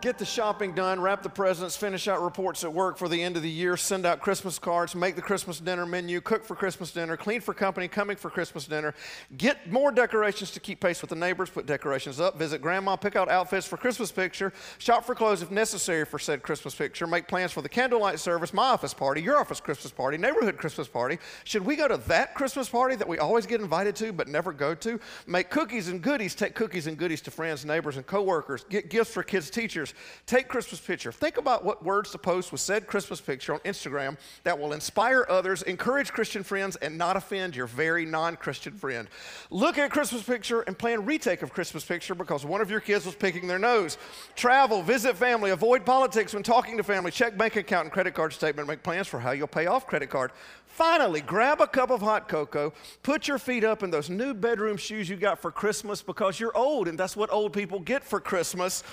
get the shopping done, wrap the presents, finish out reports at work for the end of the year, send out Christmas cards, make the Christmas dinner menu, cook for Christmas dinner, clean for company, coming for Christmas dinner, get more decorations to keep pace with the neighbors, put decorations up, visit grandma, pick out outfits for Christmas picture, shop for clothes if necessary for said Christmas picture, make plans for the candlelight service, my office party, your office Christmas party, neighborhood Christmas party. Should we go to that Christmas party that we always get invited to but never go to? Make cookies and goodies, take cookies and goodies to friends, neighbors, and coworkers, get gifts for kids, teachers, take Christmas picture. Think about what words to post with said Christmas picture on Instagram that will inspire others, encourage Christian friends, and not offend your very non-Christian friend. Look at Christmas picture and plan retake of Christmas picture because one of your kids was picking their nose. Travel, visit family, avoid politics when talking to family, check bank account and credit card statement, make plans for how you'll pay off credit card. Finally, grab a cup of hot cocoa, put your feet up in those new bedroom shoes you got for Christmas because you're old and that's what old people get for Christmas,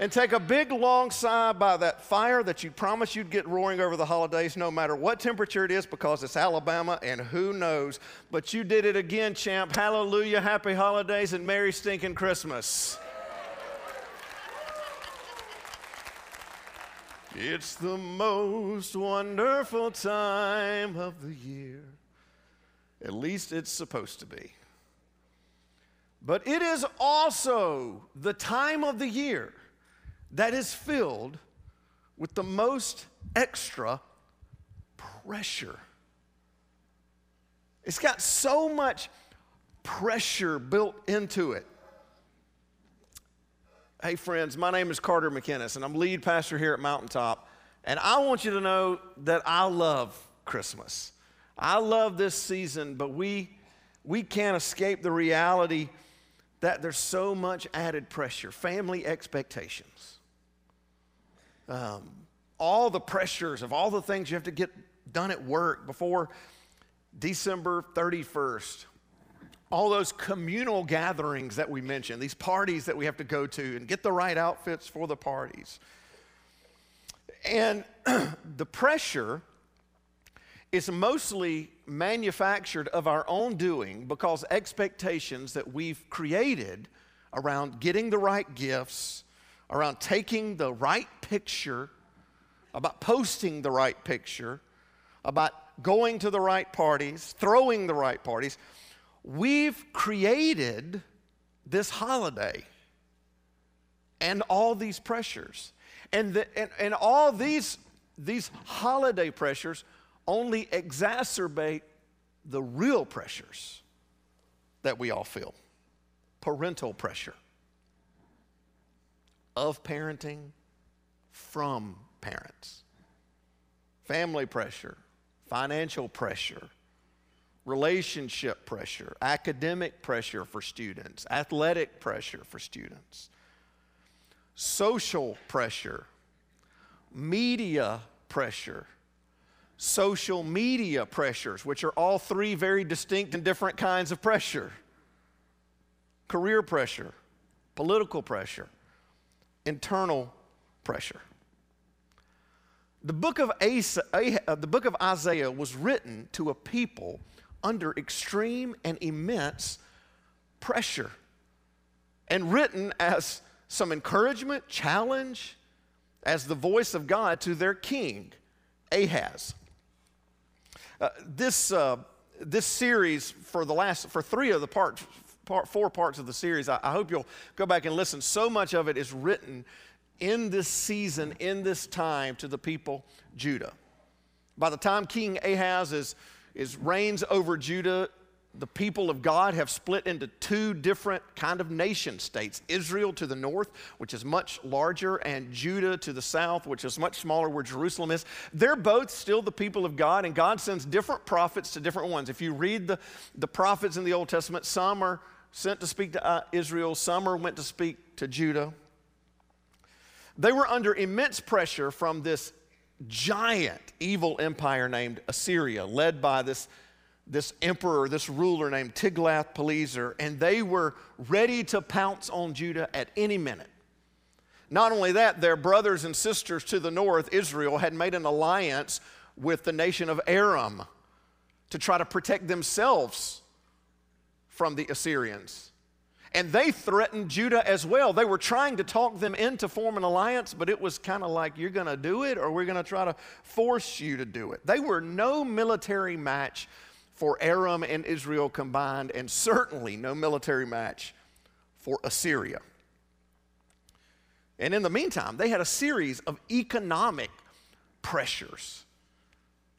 and take a big long sigh by that fire that you promised you'd get roaring over the holidays no matter what temperature it is because it's Alabama and who knows, but you did it again, champ. Hallelujah, happy holidays, and Merry Stinking Christmas. It's the most wonderful time of the year. At least it's supposed to be. But it is also the time of the year that is filled with the most extra pressure. It's got so much pressure built into it. Hey friends, my name is Carter McInnes, and I'm lead pastor here at Mountaintop, and I want you to know that I love Christmas. I love this season, but we can't escape the reality that there's so much added pressure, family expectations, all the pressures of all the things you have to get done at work before December 31st. All those communal gatherings that we mentioned, these parties that we have to go to and get the right outfits for the parties. And the pressure is mostly manufactured of our own doing because expectations that we've created around getting the right gifts, around taking the right picture, about posting the right picture, about going to the right parties, throwing the right parties. We've created this holiday and all these pressures. And all these holiday pressures only exacerbate the real pressures that we all feel. Parental pressure. Of parenting, from parents. Family pressure, financial pressure. Relationship pressure, academic pressure for students, athletic pressure for students, social pressure, media pressure, social media pressures, which are all three very distinct and different kinds of pressure, career pressure, political pressure, internal pressure. The book of Isaiah was written to a people under extreme and immense pressure, and written as some encouragement, challenge, as the voice of God to their king, Ahaz. This series for four parts of the series, I hope you'll go back and listen. So much of it is written in this season, in this time, to the people Judah. By the time King Ahaz reigns over Judah, the people of God have split into two different kind of nation states. Israel to the north, which is much larger, and Judah to the south, which is much smaller, where Jerusalem is. They're both still the people of God, and God sends different prophets to different ones. If you read the prophets in the Old Testament, some are sent to speak to Israel, some are went to speak to Judah. They were under immense pressure from this giant evil empire named Assyria, led by this emperor, this ruler named Tiglath-Pileser, and they were ready to pounce on Judah at any minute. Not only that, their brothers and sisters to the north, Israel, had made an alliance with the nation of Aram to try to protect themselves from the Assyrians. And they threatened Judah as well. They were trying to talk them into forming an alliance, but it was kind of like, you're going to do it or we're going to try to force you to do it. They were no military match for Aram and Israel combined, and certainly no military match for Assyria. And in the meantime, they had a series of economic pressures,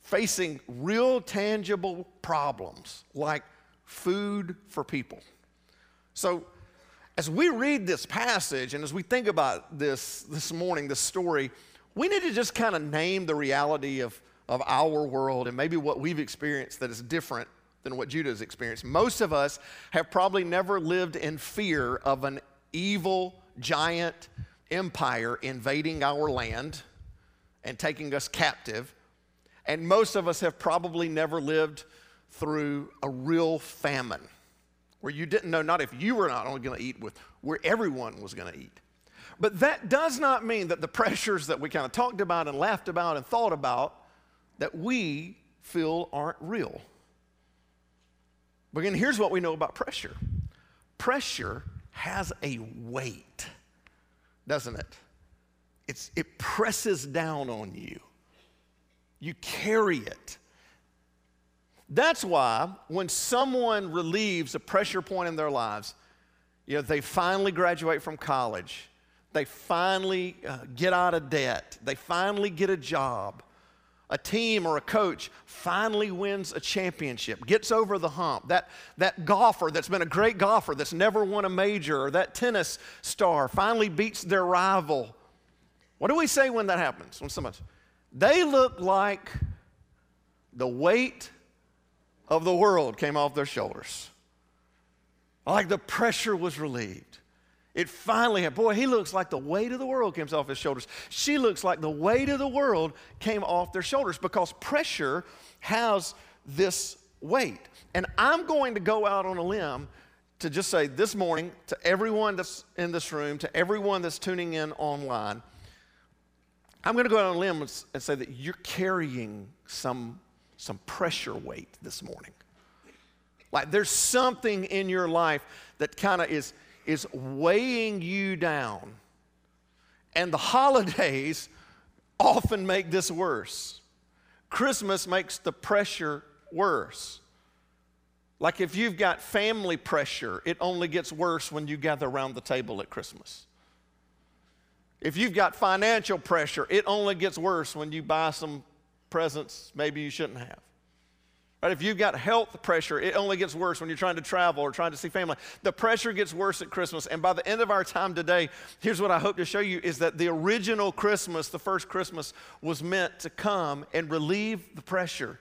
facing real tangible problems like food for people. So as we read this passage and as we think about this morning, this story, we need to just kind of name the reality of our world and maybe what we've experienced that is different than what Judah's experienced. Most of us have probably never lived in fear of an evil giant empire invading our land and taking us captive. And most of us have probably never lived through a real famine, where you didn't know not if you were not only going to eat, with where everyone was going to eat. But that does not mean that the pressures that we kind of talked about and laughed about and thought about that we feel aren't real. But again, here's what we know about pressure. Pressure has a weight, doesn't it? It presses down on you. You carry it. That's why when someone relieves a pressure point in their lives, you know, they finally graduate from college, they finally get out of debt, they finally get a job, a team or a coach finally wins a championship, gets over the hump, that golfer that's been a great golfer that's never won a major, or that tennis star finally beats their rival. What do we say when that happens? When someone, they look like the weight of the world came off their shoulders. Like the pressure was relieved. It finally happened. Boy, he looks like the weight of the world came off his shoulders. She looks like the weight of the world came off their shoulders, because pressure has this weight. And I'm going to go out on a limb to just say this morning to everyone that's in this room, to everyone that's tuning in online, I'm going to go out on a limb and say that you're carrying some pressure weight this morning. Like there's something in your life that kind of is weighing you down. And the holidays often make this worse. Christmas makes the pressure worse. Like if you've got family pressure, it only gets worse when you gather around the table at Christmas. If you've got financial pressure, it only gets worse when you buy some presents maybe you shouldn't have. Right? If you've got health pressure, it only gets worse when you're trying to travel or trying to see family. The pressure gets worse at Christmas. And by the end of our time today, here's what I hope to show you, is that the original Christmas, the first Christmas, was meant to come and relieve the pressure,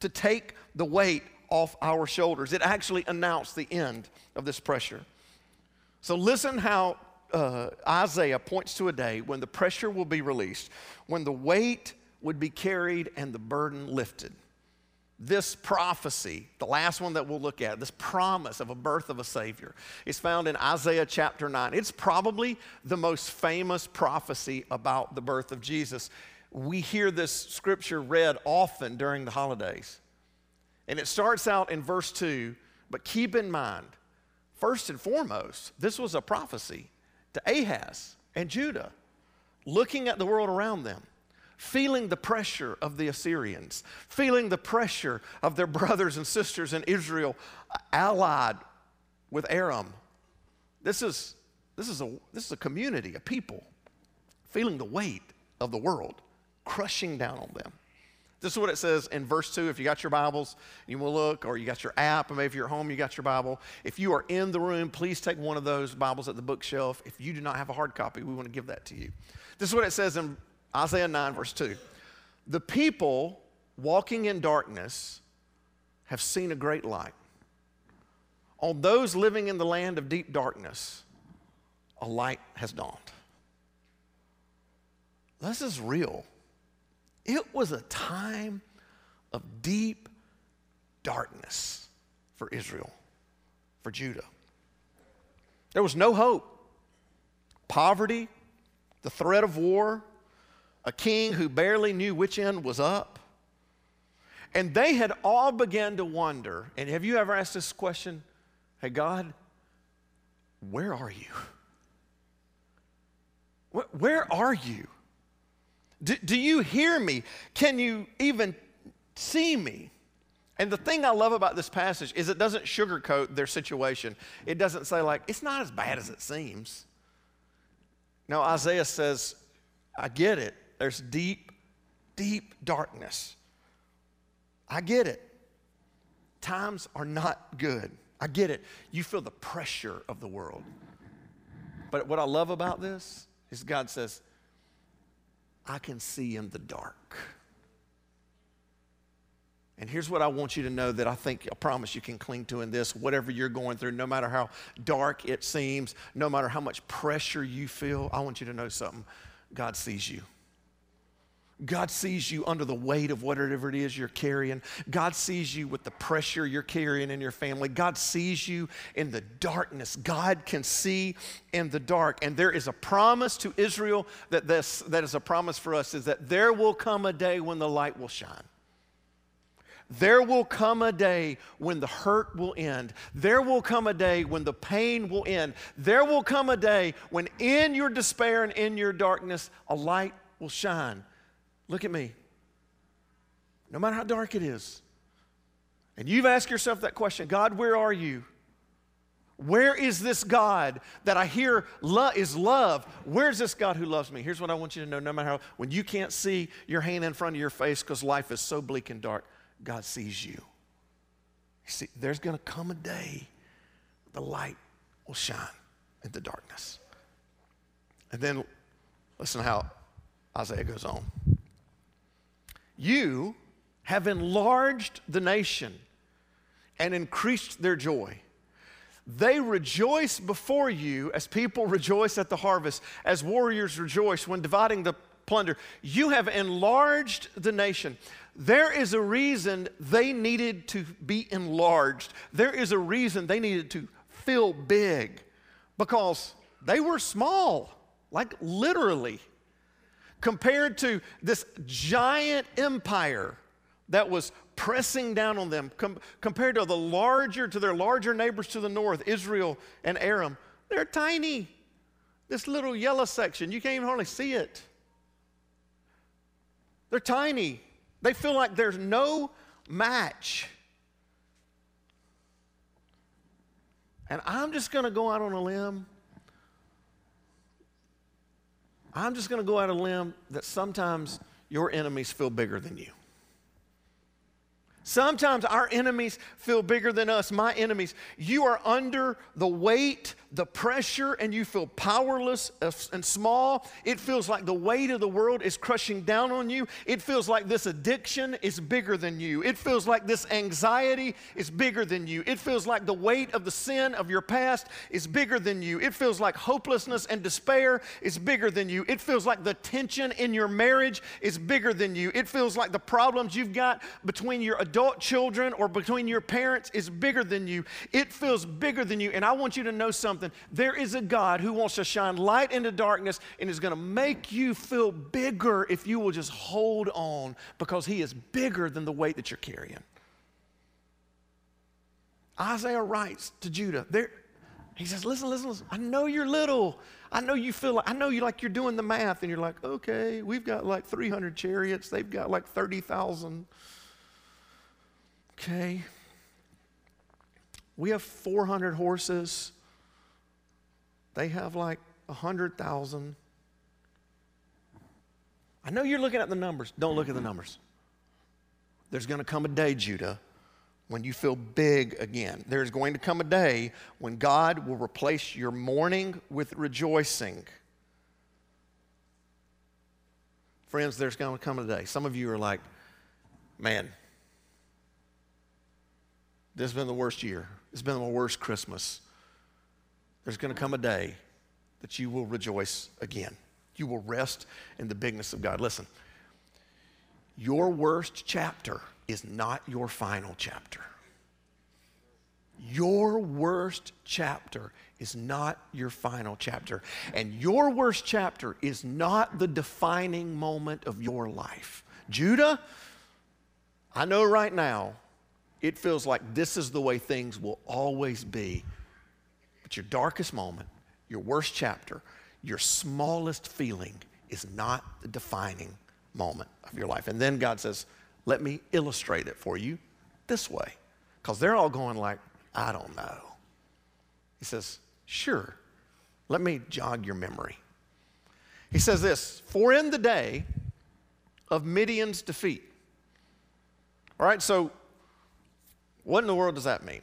to take the weight off our shoulders. It actually announced the end of this pressure. So listen how Isaiah points to a day when the pressure will be released, when the weight would be carried and the burden lifted. This prophecy, the last one that we'll look at, this promise of a birth of a Savior, is found in Isaiah chapter 9. It's probably the most famous prophecy about the birth of Jesus. We hear this scripture read often during the holidays. And it starts out in verse 2, but keep in mind, first and foremost, this was a prophecy to Ahaz and Judah, looking at the world around them, feeling the pressure of the Assyrians, feeling the pressure of their brothers and sisters in Israel allied with Aram. This is a community, a people, feeling the weight of the world crushing down on them. This is what it says in verse 2. If you got your Bibles, you will look, or you got your app, or maybe if you're at home, you got your Bible. If you are in the room, please take one of those Bibles at the bookshelf. If you do not have a hard copy, we want to give that to you. This is what it says in Isaiah 9, verse 2. The people walking in darkness have seen a great light. On those living in the land of deep darkness, a light has dawned. This is real. It was a time of deep darkness for Israel, for Judah. There was no hope. Poverty, the threat of war, a king who barely knew which end was up. And they had all begun to wonder, and have you ever asked this question, hey God, where are you? Where are you? Do you hear me? Can you even see me? And the thing I love about this passage is it doesn't sugarcoat their situation. It doesn't say, like, it's not as bad as it seems. No, Isaiah says, I get it. There's deep, deep darkness. I get it. Times are not good. I get it. You feel the pressure of the world. But what I love about this is God says, I can see in the dark. And here's what I want you to know that I think, I promise you can cling to in this, whatever you're going through, no matter how dark it seems, no matter how much pressure you feel, I want you to know something. God sees you. God sees you under the weight of whatever it is you're carrying. God sees you with the pressure you're carrying in your family. God sees you in the darkness. God can see in the dark. And there is a promise to Israel that is a promise for us, is that there will come a day when the light will shine. There will come a day when the hurt will end. There will come a day when the pain will end. There will come a day when in your despair and in your darkness, a light will shine. Look at me. No matter how dark it is, and you've asked yourself that question, God, where are you? Where is this God that I hear is love? Where's this God who loves me? Here's what I want you to know, no matter how, when you can't see your hand in front of your face because life is so bleak and dark, God sees you. See, there's going to come a day the light will shine in the darkness. And then listen to how Isaiah goes on. You have enlarged the nation and increased their joy. They rejoice before you as people rejoice at the harvest, as warriors rejoice when dividing the plunder. You have enlarged the nation. There is a reason they needed to be enlarged. There is a reason they needed to feel big, because they were small, like literally, compared to this giant empire that was pressing down on them. Compared to their larger neighbors to the north, Israel and Aram, they're tiny. This little yellow section, you can't even hardly see it. They're tiny. They feel like there's no match. And I'm just going to go out on a limb. I'm just going to go out on a limb that sometimes your enemies feel bigger than you. Sometimes our enemies feel bigger than us, my enemies. You are under the weight, the pressure, and you feel powerless and small. It feels like the weight of the world is crushing down on you. It feels like this addiction is bigger than you. It feels like this anxiety is bigger than you. It feels like the weight of the sin of your past is bigger than you. It feels like hopelessness and despair is bigger than you. It feels like the tension in your marriage is bigger than you. It feels like the problems you've got between your adult children or between your parents is bigger than you. It feels bigger than you. And I want you to know something. There is a God who wants to shine light into darkness and is going to make you feel bigger if you will just hold on, because he is bigger than the weight that you're carrying. Isaiah writes to Judah. He says, listen. I know you're little. I know you feel like, you're doing the math and you're like, okay, we've got like 300 chariots. They've got like 30,000. Okay, we have 400 horses. They have like 100,000. I know you're looking at the numbers. Don't look at the numbers. There's going to come a day, Judah, when you feel big again. There's going to come a day when God will replace your mourning with rejoicing. Friends, there's going to come a day. Some of you are like, man, this has been the worst year. It's been the worst Christmas. There's going to come a day that you will rejoice again. You will rest in the bigness of God. Listen, your worst chapter is not your final chapter. Your worst chapter is not your final chapter. And your worst chapter is not the defining moment of your life. Judah, I know right now, it feels like this is the way things will always be. But your darkest moment, your worst chapter, your smallest feeling is not the defining moment of your life. And then God says, let me illustrate it for you this way. Because they're all going like, I don't know. He says, sure, let me jog your memory. He says this, for in the day of Midian's defeat. All right, so what in the world does that mean?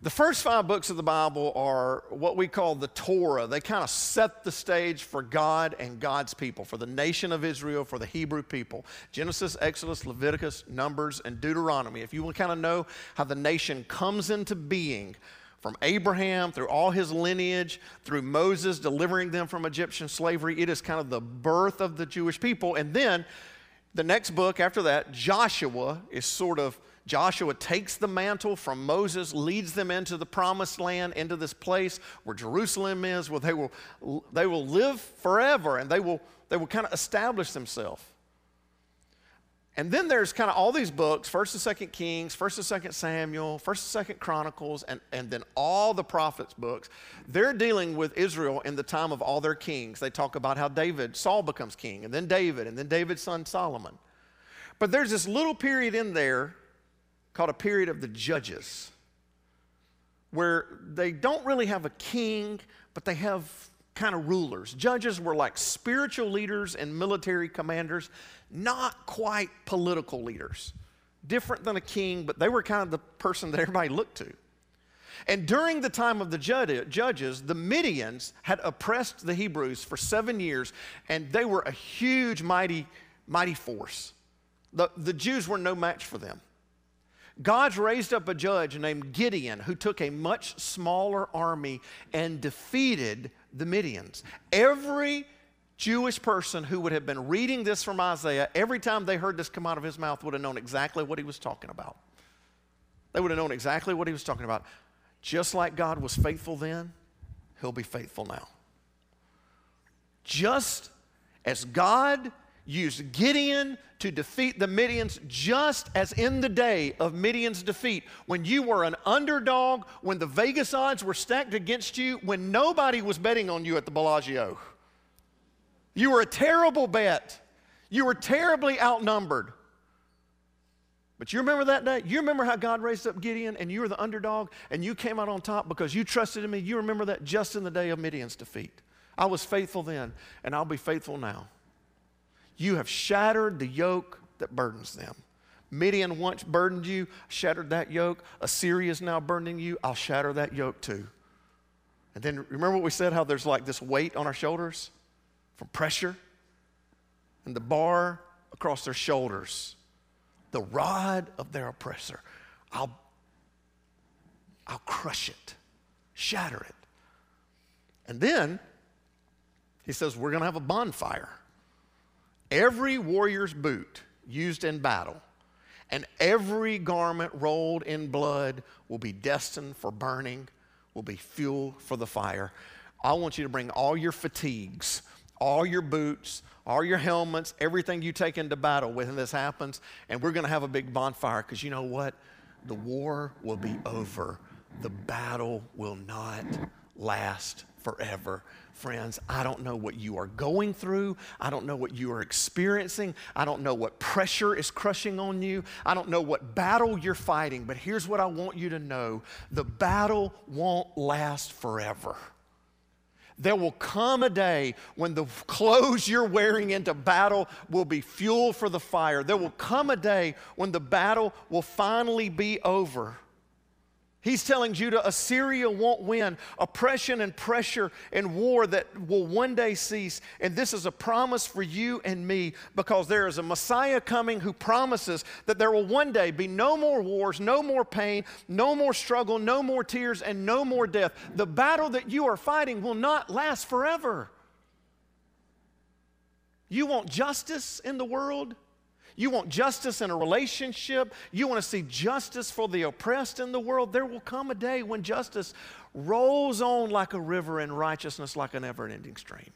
The first five books of the Bible are what we call the Torah. They kind of set the stage for God and God's people, for the nation of Israel, for the Hebrew people. Genesis, Exodus, Leviticus, Numbers, and Deuteronomy. If you will kind of know how the nation comes into being, from Abraham through all his lineage, through Moses delivering them from Egyptian slavery, it is kind of the birth of the Jewish people. And then the next book after that, Joshua, is sort of Joshua takes the mantle from Moses, leads them into the promised land, into this place where Jerusalem is, where they will live forever, and they will kind of establish themselves. And then there's kind of all these books, 1st and 2nd Kings, 1st and 2nd Samuel, 1st and 2nd Chronicles, and then all the prophets' books. They're dealing with Israel in the time of all their kings. They talk about how Saul becomes king, and then David's son Solomon. But there's this little period in there called a period of the judges, where they don't really have a king, but they have kind of rulers. Judges were like spiritual leaders and military commanders, not quite political leaders. Different than a king, but they were kind of the person that everybody looked to. And during the time of the judges, the Midians had oppressed the Hebrews for 7 years, and they were a huge, mighty, mighty force. The Jews were no match for them. God's raised up a judge named Gideon who took a much smaller army and defeated the Midians. Every Jewish person who would have been reading this from Isaiah, every time they heard this come out of his mouth, would have known exactly what he was talking about. They would have known exactly what he was talking about. Just like God was faithful then, he'll be faithful now. Just as God used Gideon to defeat the Midians, just as in the day of Midian's defeat, when you were an underdog, when the Vegas odds were stacked against you, when nobody was betting on you at the Bellagio. You were a terrible bet. You were terribly outnumbered. But you remember that day? You remember how God raised up Gideon and you were the underdog and you came out on top because you trusted in me? You remember that just in the day of Midian's defeat. I was faithful then and I'll be faithful now. You have shattered the yoke that burdens them. Midian once burdened you, shattered that yoke. Assyria is now burdening you. I'll shatter that yoke too. And then remember what we said, how there's like this weight on our shoulders from pressure, and the bar across their shoulders, the rod of their oppressor. I'll crush it, shatter it. And then he says, we're going to have a bonfire. Every warrior's boot used in battle and every garment rolled in blood will be destined for burning, will be fuel for the fire. I want you to bring all your fatigues, all your boots, all your helmets, everything you take into battle when this happens, and we're going to have a big bonfire because you know what? The war will be over. The battle will not last forever. Friends, I don't know what you are going through. I don't know what you are experiencing. I don't know what pressure is crushing on you. I don't know what battle you're fighting, but here's what I want you to know. The battle won't last forever. There will come a day when the clothes you're wearing into battle will be fuel for the fire. There will come a day when the battle will finally be over. He's telling Judah, Assyria won't win. Oppression and pressure and war that will one day cease. And this is a promise for you and me because there is a Messiah coming who promises that there will one day be no more wars, no more pain, no more struggle, no more tears, and no more death. The battle that you are fighting will not last forever. You want justice in the world? You want justice in a relationship. You want to see justice for the oppressed in the world. There will come a day when justice rolls on like a river and righteousness like an ever-ending stream.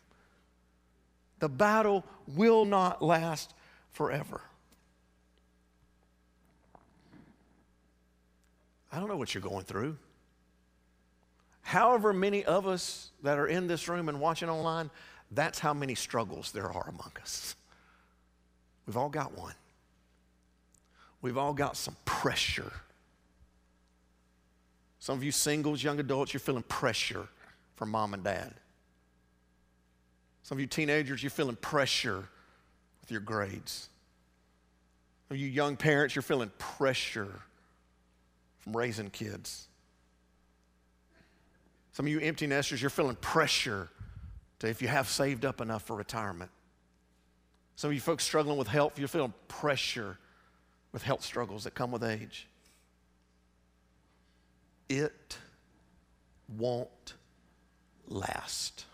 The battle will not last forever. I don't know what you're going through. However many of us that are in this room and watching online, that's how many struggles there are among us. We've all got one. We've all got some pressure. Some of you singles, young adults, you're feeling pressure from mom and dad. Some of you teenagers, you're feeling pressure with your grades. Some of you young parents, you're feeling pressure from raising kids. Some of you empty nesters, you're feeling pressure to if you have saved up enough for retirement. Some of you folks struggling with health, you're feeling pressure with health struggles that come with age. It won't last.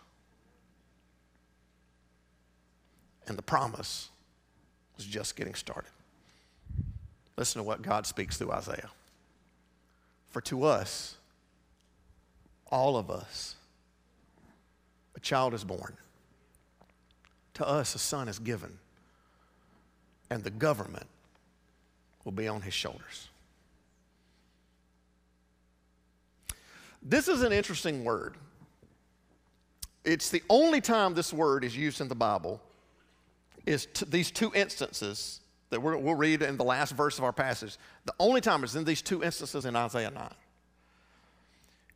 And the promise was just getting started. Listen to what God speaks through Isaiah. For to us, all of us, a child is born. To us, a son is given, and the government will be on his shoulders. This is an interesting word. It's the only time this word is used in the Bible is these two instances that we'll read in the last verse of our passage. The only time is in these two instances in Isaiah 9.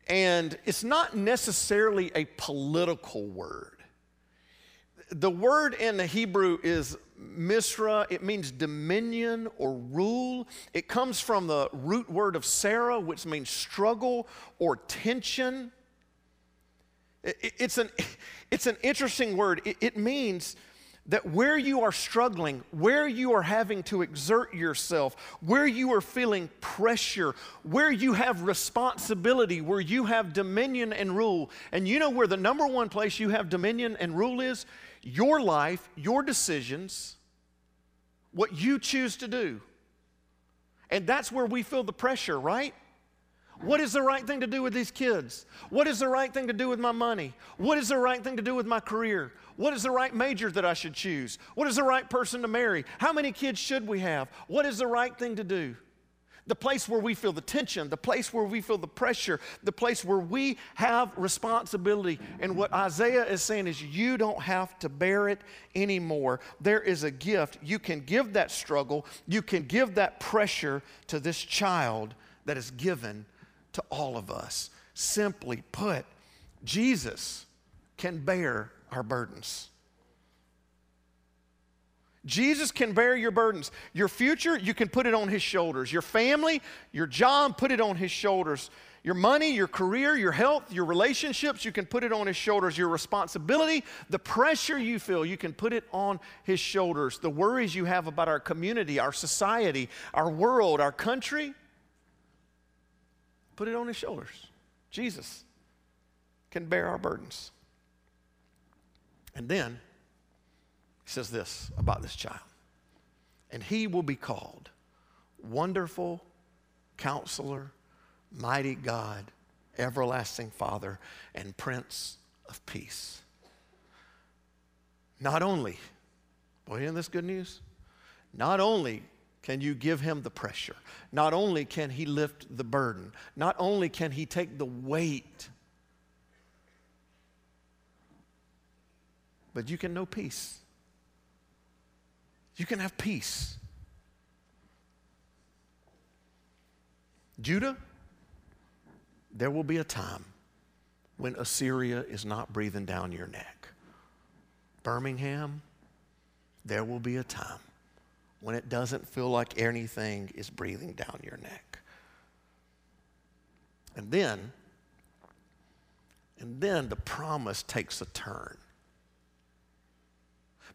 And it's not necessarily a political word. The word in the Hebrew is misra. It means dominion or rule. It comes from the root word of Sarah, which means struggle or tension. It's an interesting word. It means that where you are struggling, where you are having to exert yourself, where you are feeling pressure, where you have responsibility, where you have dominion and rule. And you know where the number one place you have dominion and rule is? Your life, your decisions, what you choose to do. And that's where we feel the pressure, right? What is the right thing to do with these kids? What is the right thing to do with my money? What is the right thing to do with my career? What is the right major that I should choose? What is the right person to marry? How many kids should we have? What is the right thing to do? The place where we feel the tension, the place where we feel the pressure, the place where we have responsibility. And what Isaiah is saying is you don't have to bear it anymore. There is a gift. You can give that struggle. You can give that pressure to this child that is given to all of us. Simply put, Jesus can bear our burdens. Jesus can bear your burdens. Your future, you can put it on his shoulders. Your family, your job, put it on his shoulders. Your money, your career, your health, your relationships, you can put it on his shoulders. Your responsibility, the pressure you feel, you can put it on his shoulders. The worries you have about our community, our society, our world, our country, put it on his shoulders. Jesus can bear our burdens. And then he says this about this child. And he will be called Wonderful Counselor, Mighty God, Everlasting Father, and Prince of Peace. Not only, boy, isn't this good news? Not only can you give him the pressure, not only can he lift the burden, not only can he take the weight, but you can know peace. You can have peace. Judah, there will be a time when Assyria is not breathing down your neck. Birmingham, there will be a time when it doesn't feel like anything is breathing down your neck. And then the promise takes a turn.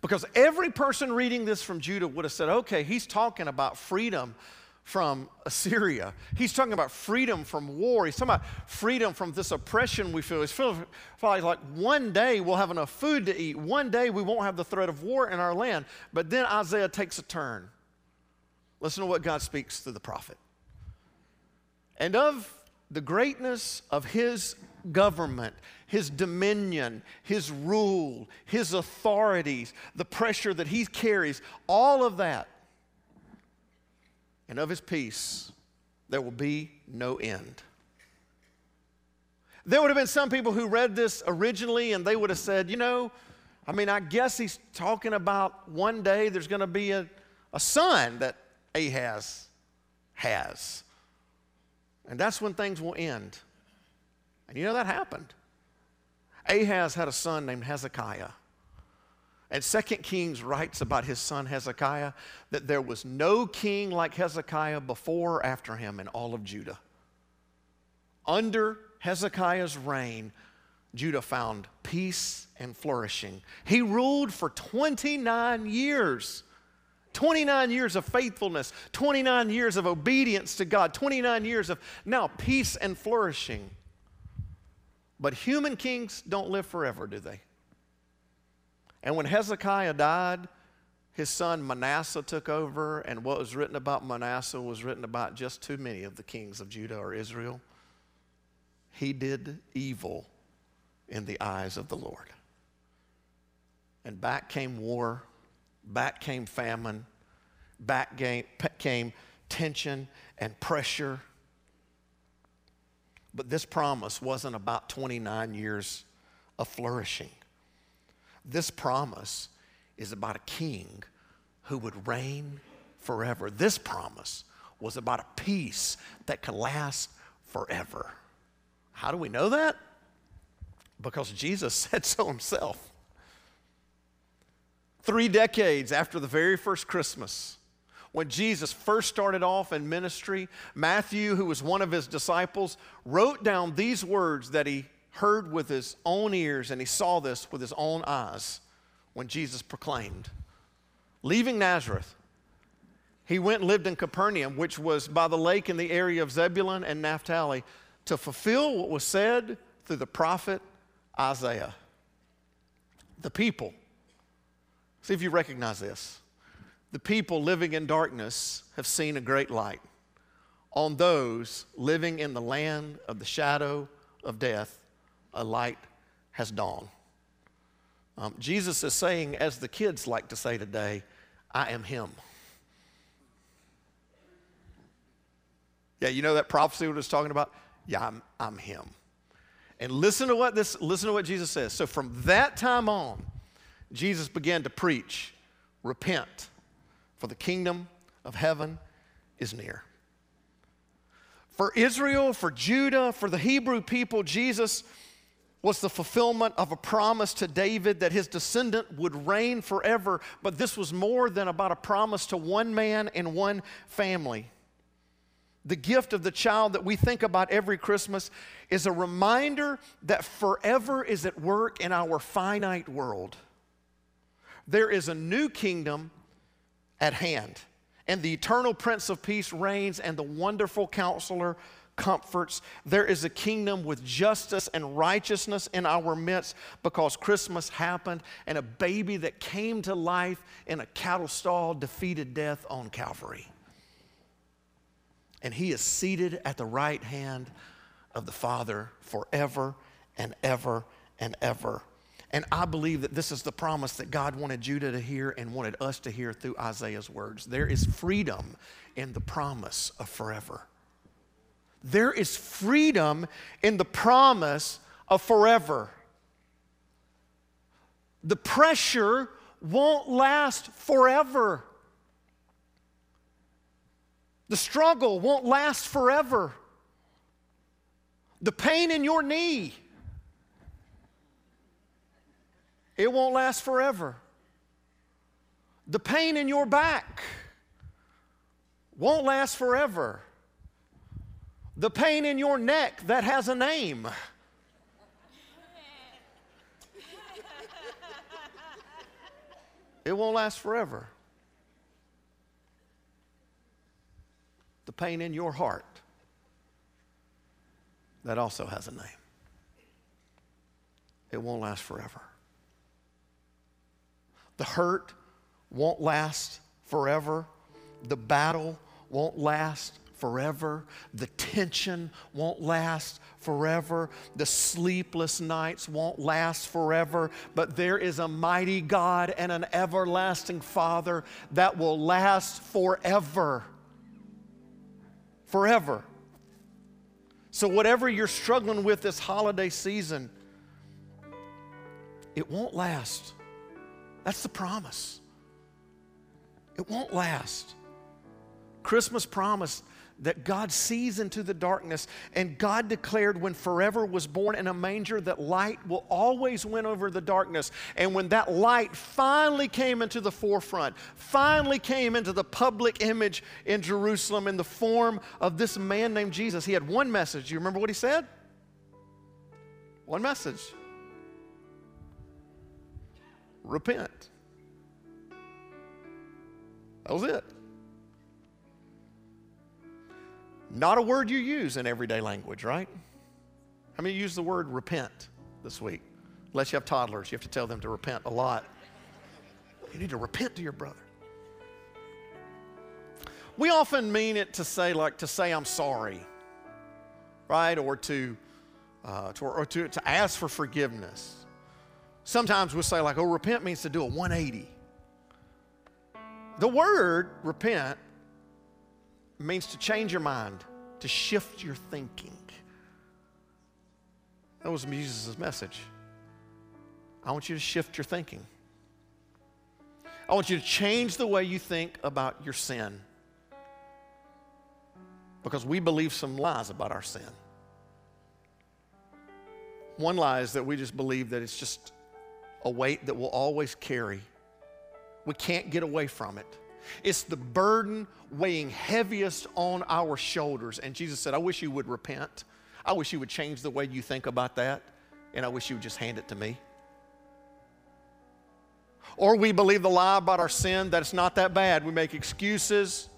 Because every person reading this from Judah would have said, okay, he's talking about freedom from Assyria. He's talking about freedom from war. He's talking about freedom from this oppression we feel. It's probably like one day we'll have enough food to eat. One day we won't have the threat of war in our land. But then Isaiah takes a turn. Listen to what God speaks through the prophet. And of the greatness of his government, his dominion, his rule, his authorities, the pressure that he carries, all of that, and of his peace, there will be no end. There would have been some people who read this originally and they would have said, you know, I mean, I guess he's talking about one day there's going to be a son that Ahaz has. And that's when things will end. And you know that happened. Ahaz had a son named Hezekiah. And 2 Kings writes about his son Hezekiah that there was no king like Hezekiah before or after him in all of Judah. Under Hezekiah's reign, Judah found peace and flourishing. He ruled for 29 years. 29 years of faithfulness, 29 years of obedience to God, 29 years of now peace and flourishing. But human kings don't live forever, do they? And when Hezekiah died, his son Manasseh took over, and what was written about Manasseh was written about just too many of the kings of Judah or Israel. He did evil in the eyes of the Lord. And back came war, back came famine, back came tension and pressure. But this promise wasn't about 29 years of flourishing. This promise is about a king who would reign forever. This promise was about a peace that could last forever. How do we know that? Because Jesus said so himself. 3 decades after the very first Christmas, when Jesus first started off in ministry, Matthew, who was one of his disciples, wrote down these words that he heard with his own ears and he saw this with his own eyes when Jesus proclaimed. Leaving Nazareth, he went and lived in Capernaum, which was by the lake in the area of Zebulun and Naphtali, to fulfill what was said through the prophet Isaiah. The people, see if you recognize this. The people living in darkness have seen a great light. On those living in the land of the shadow of death, a light has dawned. Jesus is saying, as the kids like to say today, I am him. Yeah, you know that prophecy we were just talking about? Yeah, I'm him. And listen to what Jesus says. So from that time on, Jesus began to preach, repent, for the kingdom of heaven is near. For Israel, for Judah, for the Hebrew people, Jesus was the fulfillment of a promise to David that his descendant would reign forever. But this was more than about a promise to one man and one family. The gift of the child that we think about every Christmas is a reminder that forever is at work in our finite world. There is a new kingdom at hand, and the eternal Prince of Peace reigns, and the wonderful Counselor comforts. There is a kingdom with justice and righteousness in our midst, because Christmas happened, and a baby that came to life in a cattle stall defeated death on Calvary. And he is seated at the right hand of the Father forever and ever and ever. And I believe that this is the promise that God wanted Judah to hear and wanted us to hear through Isaiah's words. There is freedom in the promise of forever. There is freedom in the promise of forever. The pressure won't last forever. The struggle won't last forever. The pain in your knee, it won't last forever. The pain in your back won't last forever. The pain in your neck that has a name, it won't last forever. The pain in your heart that also has a name, it won't last forever. The hurt won't last forever. The battle won't last forever. The tension won't last forever. The sleepless nights won't last forever. But there is a mighty God and an everlasting Father that will last forever. Forever. So whatever you're struggling with this holiday season, it won't last. That's the promise. It won't last. Christmas promise that God sees into the darkness, and God declared when forever was born in a manger that light will always win over the darkness. And when that light finally came into the forefront, finally came into the public image in Jerusalem in the form of this man named Jesus, he had one message. You remember what he said? One message. Repent. That was it. Not a word you use in everyday language, right? How many use the word repent this week? Unless you have toddlers, you have to tell them to repent a lot. You need to repent to your brother. We often mean it to say, like, to say I'm sorry, right? Or to ask for forgiveness. Sometimes we'll say, like, oh, repent means to do a 180. The word repent means to change your mind, to shift your thinking. That was Jesus' message. I want you to shift your thinking. I want you to change the way you think about your sin, because we believe some lies about our sin. One lie is that we just believe that it's just a weight that we'll always carry. We can't get away from it. It's the burden weighing heaviest on our shoulders. And Jesus said, I wish you would repent. I wish you would change the way you think about that. And I wish you would just hand it to me. Or we believe the lie about our sin that it's not that bad. We make excuses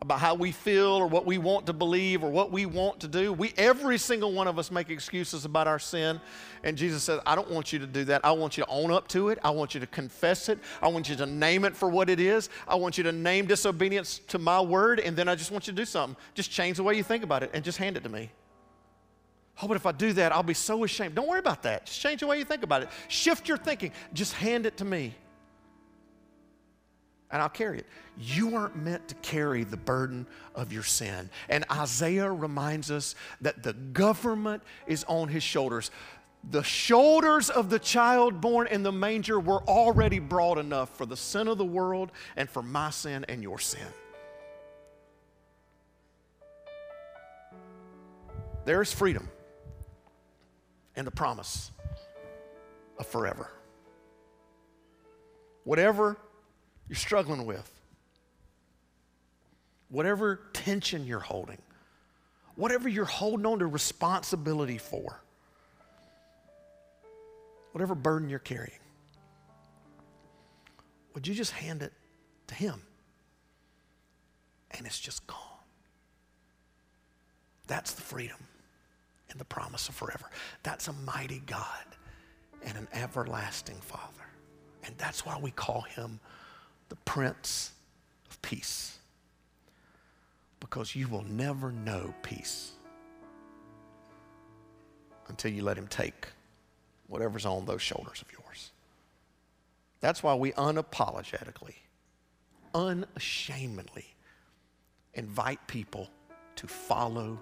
about how we feel or what we want to believe or what we want to do. Every single one of us make excuses about our sin. And Jesus said, I don't want you to do that. I want you to own up to it. I want you to confess it. I want you to name it for what it is. I want you to name disobedience to my word, and then I just want you to do something. Just change the way you think about it and just hand it to me. Oh, but if I do that, I'll be so ashamed. Don't worry about that. Just change the way you think about it. Shift your thinking. Just hand it to me, and I'll carry it. You weren't meant to carry the burden of your sin. And Isaiah reminds us that the government is on his shoulders. The shoulders of the child born in the manger were already broad enough for the sin of the world and for my sin and your sin. There is freedom and the promise of forever. Whatever you're struggling with, whatever tension you're holding, whatever you're holding on to responsibility for, whatever burden you're carrying, would you just hand it to him? And it's just gone. That's the freedom and the promise of forever. That's a mighty God and an everlasting Father. And that's why we call him the Prince of Peace, because you will never know peace until you let him take whatever's on those shoulders of yours. That's why we unapologetically, unashamedly invite people to follow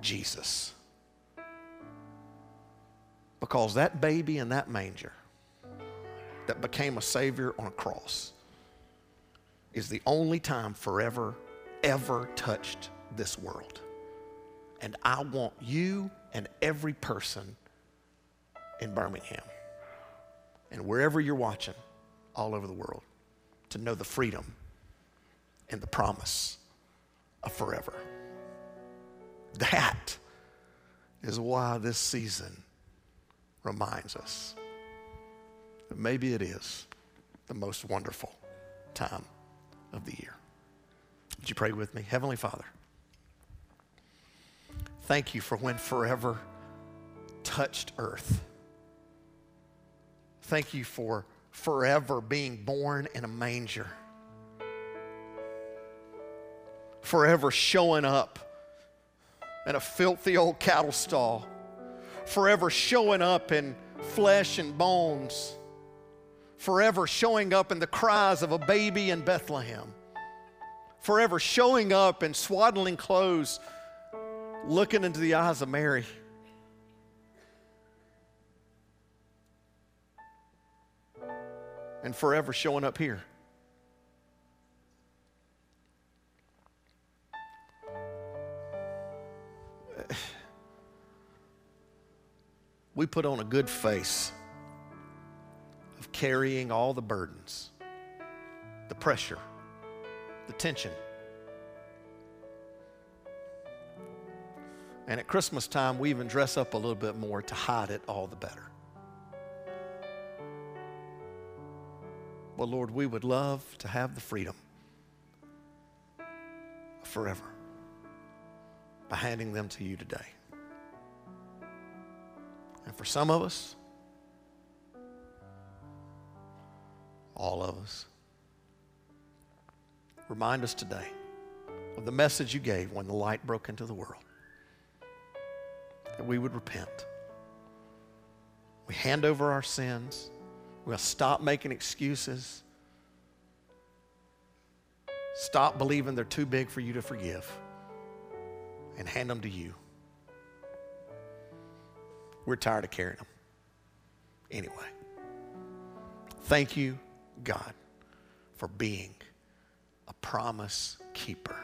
Jesus, because that baby in that manger that became a Savior on a cross is the only time forever ever touched this world. And I want you and every person in Birmingham and wherever you're watching all over the world to know the freedom and the promise of forever. That is why this season reminds us that maybe it is the most wonderful time of the year. Would you pray with me? Heavenly Father, thank you for when forever touched earth. Thank you for forever being born in a manger, forever showing up in a filthy old cattle stall, forever showing up in flesh and bones, forever showing up in the cries of a baby in Bethlehem, forever showing up in swaddling clothes looking into the eyes of Mary. And forever showing up here. We put on a good face of carrying all the burdens, the pressure, the tension. And at Christmas time, we even dress up a little bit more to hide it all the better. But Lord, we would love to have the freedom forever by handing them to you today. And for some of us, all of us, remind us today of the message you gave when the light broke into the world, that we would repent. We hand over our sins. We'll stop making excuses. Stop believing they're too big for you to forgive and hand them to you. We're tired of carrying them. Anyway, thank you, God, for being a promise keeper,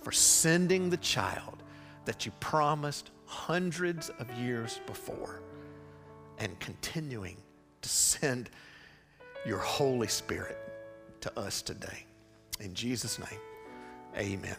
for sending the child that you promised hundreds of years before and continuing to send your Holy Spirit to us today. In Jesus' name, amen.